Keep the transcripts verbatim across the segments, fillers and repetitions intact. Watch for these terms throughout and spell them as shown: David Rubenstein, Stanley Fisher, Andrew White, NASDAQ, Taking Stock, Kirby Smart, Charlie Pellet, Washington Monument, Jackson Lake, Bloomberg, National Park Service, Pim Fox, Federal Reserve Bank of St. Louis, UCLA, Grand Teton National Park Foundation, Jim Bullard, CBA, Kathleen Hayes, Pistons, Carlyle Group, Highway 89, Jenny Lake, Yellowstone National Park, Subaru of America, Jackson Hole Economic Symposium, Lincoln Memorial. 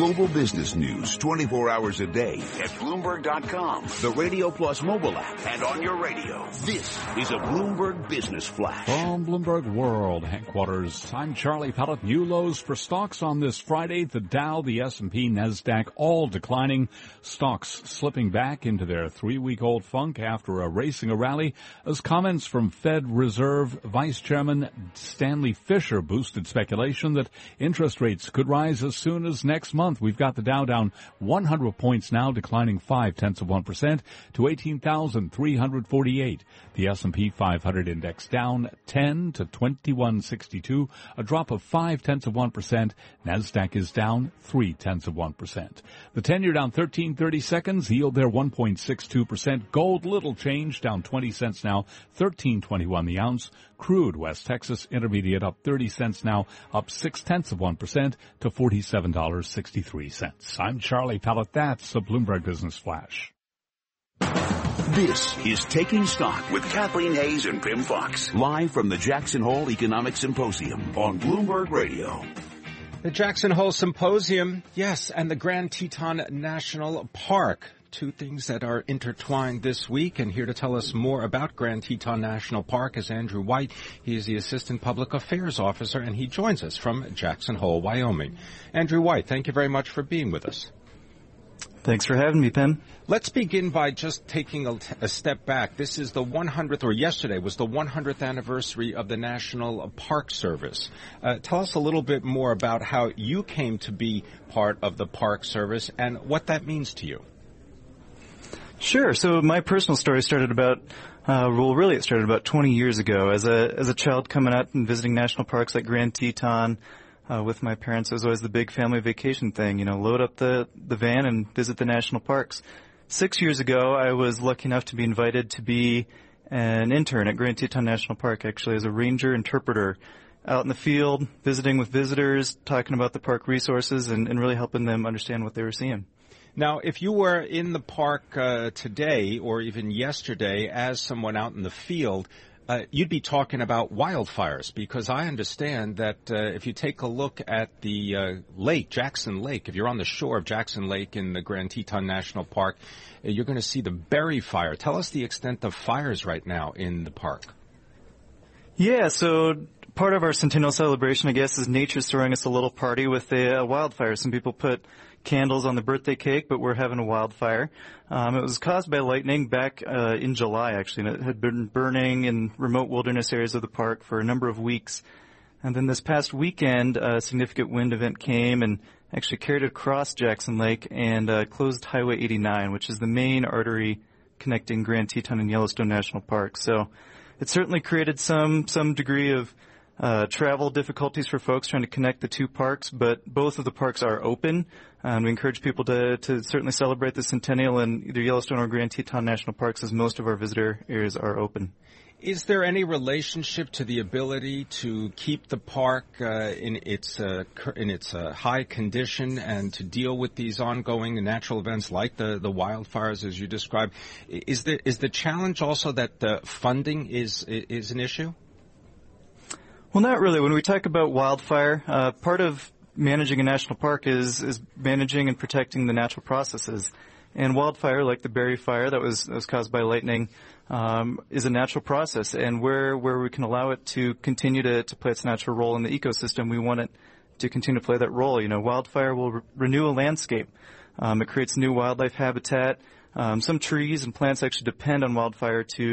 global business news twenty-four hours a day at Bloomberg dot com, the Radio Plus mobile app, and on your radio. This is a Bloomberg Business Flash. From Bloomberg World Headquarters, I'm Charlie Pellet. New lows for stocks on this Friday. The Dow, the S and P, NASDAQ all declining. Stocks slipping back into their three-week-old funk after erasing a rally as comments from Fed Reserve Vice Chairman Stanley Fisher boosted speculation that interest rates could rise as soon as next month. We've got the Dow down one hundred points now, declining five tenths of one percent to eighteen thousand three hundred forty-eight. The S and P five hundred index down ten to twenty-one sixty-two, a drop of five tenths of one percent. NASDAQ is down three tenths of one percent. The ten-year down thirteen thirty-seconds, yield there one point six two percent. Gold little change, down twenty cents now, thirteen twenty-one the ounce. Crude West Texas Intermediate up thirty cents now, up six tenths of one percent to forty-seven dollars and sixty-three cents. I'm Charlie Pellet. That's a Bloomberg Business Flash. This is Taking Stock with Kathleen Hayes and Pim Fox, live from the Jackson Hole Economic Symposium on Bloomberg Radio. The Jackson Hole Symposium, yes, and the Grand Teton National Park. Two things that are intertwined this week, and here to tell us more about Grand Teton National Park is Andrew White. He is the Assistant Public Affairs Officer, and he joins us from Jackson Hole, Wyoming. Andrew White, thank you very much for being with us. Thanks for having me, Pim. Let's begin by just taking a, a step back. This is the one hundredth, or yesterday was the one hundredth anniversary of the National Park Service. Uh, tell us a little bit more about how you came to be part of the Park Service and what that means to you. Sure. So my personal story started about, uh, well, really it started about twenty years ago. As a as a child coming out and visiting national parks like Grand Teton, Uh, with my parents, it was always the big family vacation thing, you know, load up the, the van and visit the national parks. Six years ago, I was lucky enough to be invited to be an intern at Grand Teton National Park, actually, as a ranger interpreter out in the field, visiting with visitors, talking about the park resources, and, and really helping them understand what they were seeing. Now, if you were in the park uh, today or even yesterday as someone out in the field, Uh, you'd be talking about wildfires, because I understand that uh, if you take a look at the uh, lake, Jackson Lake, if you're on the shore of Jackson Lake in the Grand Teton National Park, you're going to see the Berry Fire. Tell us the extent of fires right now in the park. Yeah, so part of our centennial celebration, I guess, is nature's throwing us a little party with a uh, wildfire. Some people put candles on the birthday cake, but we're having a wildfire. Um, it was caused by lightning back uh, in July, actually, and it had been burning in remote wilderness areas of the park for a number of weeks. And then this past weekend, a significant wind event came and actually carried across Jackson Lake and uh, closed Highway eighty-nine, which is the main artery connecting Grand Teton and Yellowstone National Park. So it certainly created some some degree of Uh, travel difficulties for folks trying to connect the two parks, but both of the parks are open. Um, we encourage people to, to certainly celebrate the centennial in either Yellowstone or Grand Teton National Parks, as most of our visitor areas are open. Is there any relationship to the ability to keep the park uh, in its uh, in its uh, high condition and to deal with these ongoing natural events like the, the wildfires, as you described? Is there is the challenge also that uh, funding is is an issue? Well, not really. When we talk about wildfire, uh, part of managing a national park is, is managing and protecting the natural processes. And wildfire, like the Berry Fire that was, that was caused by lightning, um, is a natural process. And where, where we can allow it to continue to, to play its natural role in the ecosystem, we want it to continue to play that role. You know, wildfire will re- renew a landscape. Um, it creates new wildlife habitat. Um, some trees and plants actually depend on wildfire to,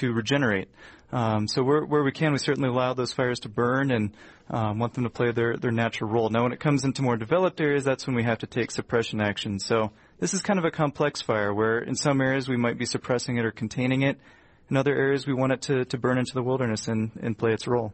to regenerate. Um, so where, where we can, we certainly allow those fires to burn and um, want them to play their, their natural role. Now, when it comes into more developed areas, that's when we have to take suppression action. So this is kind of a complex fire where in some areas we might be suppressing it or containing it. In other areas, we want it to, to burn into the wilderness and, and play its role.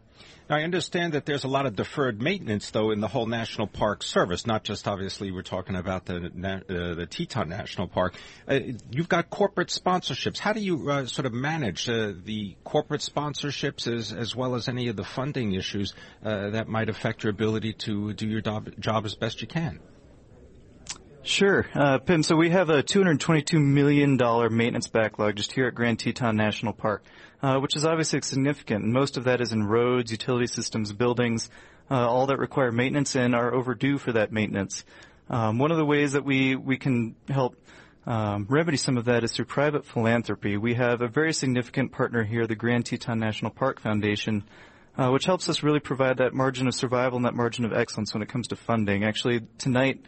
Now, I understand that there's a lot of deferred maintenance, though, in the whole National Park Service, not just, obviously, we're talking about the uh, the Teton National Park. Uh, you've got corporate sponsorships. How do you uh, sort of manage uh, the corporate sponsorships as, as well as any of the funding issues uh, that might affect your ability to do your do- job as best you can? Sure. Uh, Pim, so we have a two hundred twenty-two million dollars maintenance backlog just here at Grand Teton National Park, uh, which is obviously significant. And most of that is in roads, utility systems, buildings, uh, all that require maintenance and are overdue for that maintenance. Um, one of the ways that we, we can help um, remedy some of that is through private philanthropy. We have a very significant partner here, the Grand Teton National Park Foundation, uh, which helps us really provide that margin of survival and that margin of excellence when it comes to funding. Actually, tonight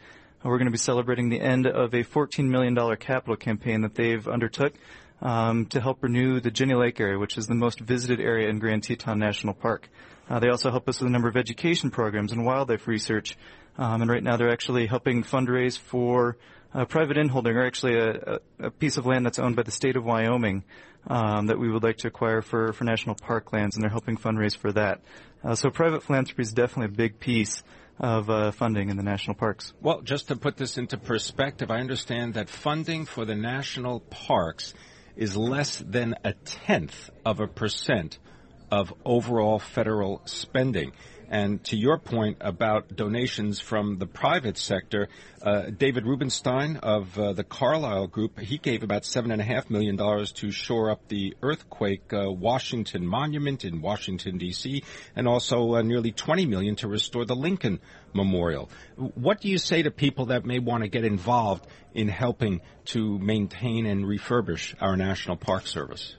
uh, we're going to be celebrating the end of a fourteen million dollars capital campaign that they've undertook um, to help renew the Jenny Lake area, which is the most visited area in Grand Teton National Park. Uh, they also help us with a number of education programs and wildlife research. Um, and right now they're actually helping fundraise for uh, private inholding, or actually a, a, a piece of land that's owned by the state of Wyoming um, that we would like to acquire for, for national park lands, and they're helping fundraise for that. Uh, so private philanthropy is definitely a big piece of uh, funding in the national parks. Well, just to put this into perspective, I understand that funding for the national parks is less than a tenth of a percent of overall federal spending. And to your point about donations from the private sector, uh, David Rubenstein of uh, the Carlyle Group, he gave about seven point five million dollars to shore up the earthquake uh, Washington Monument in Washington, D C, and also uh, nearly twenty million dollars to restore the Lincoln Memorial. What do you say to people that may want to get involved in helping to maintain and refurbish our National Park Service?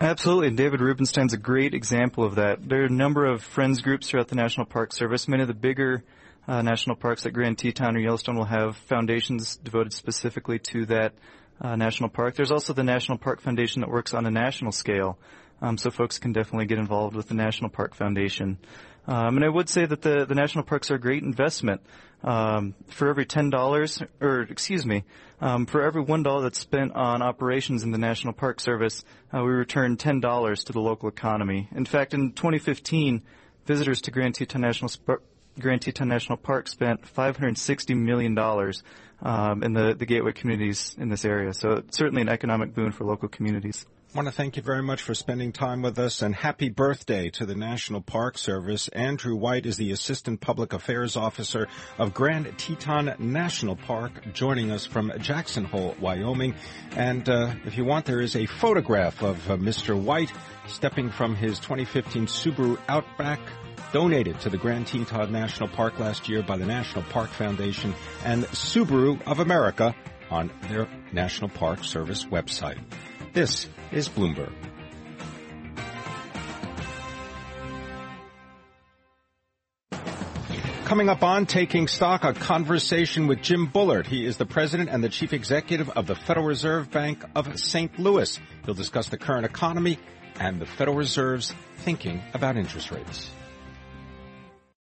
Absolutely. David Rubenstein's a great example of that. There are a number of friends groups throughout the National Park Service. Many of the bigger uh, national parks like Grand Teton or Yellowstone will have foundations devoted specifically to that uh, national park. There's also the National Park Foundation that works on a national scale, um, so folks can definitely get involved with the National Park Foundation. Um, and I would say that the, the national parks are a great investment. Um, for every ten dollars, or excuse me, um, for every one dollar that's spent on operations in the National Park Service, uh, we return ten dollars to the local economy. In fact, in twenty fifteen, visitors to Grand Teton National, Sp- Grand Teton National Park spent five hundred sixty million dollars um, in the, the gateway communities in this area. So certainly an economic boon for local communities. I want to thank you very much for spending time with us, and happy birthday to the National Park Service. Andrew White is the Assistant Public Affairs Officer of Grand Teton National Park, joining us from Jackson Hole, Wyoming. And uh, if you want, there is a photograph of uh, Mister White stepping from his twenty fifteen Subaru Outback, donated to the Grand Teton National Park last year by the National Park Foundation and Subaru of America on their National Park Service website. This is Bloomberg. Coming up on Taking Stock, a conversation with Jim Bullard. He is the president and the chief executive of the Federal Reserve Bank of Saint Louis. He'll discuss the current economy and the Federal Reserve's thinking about interest rates.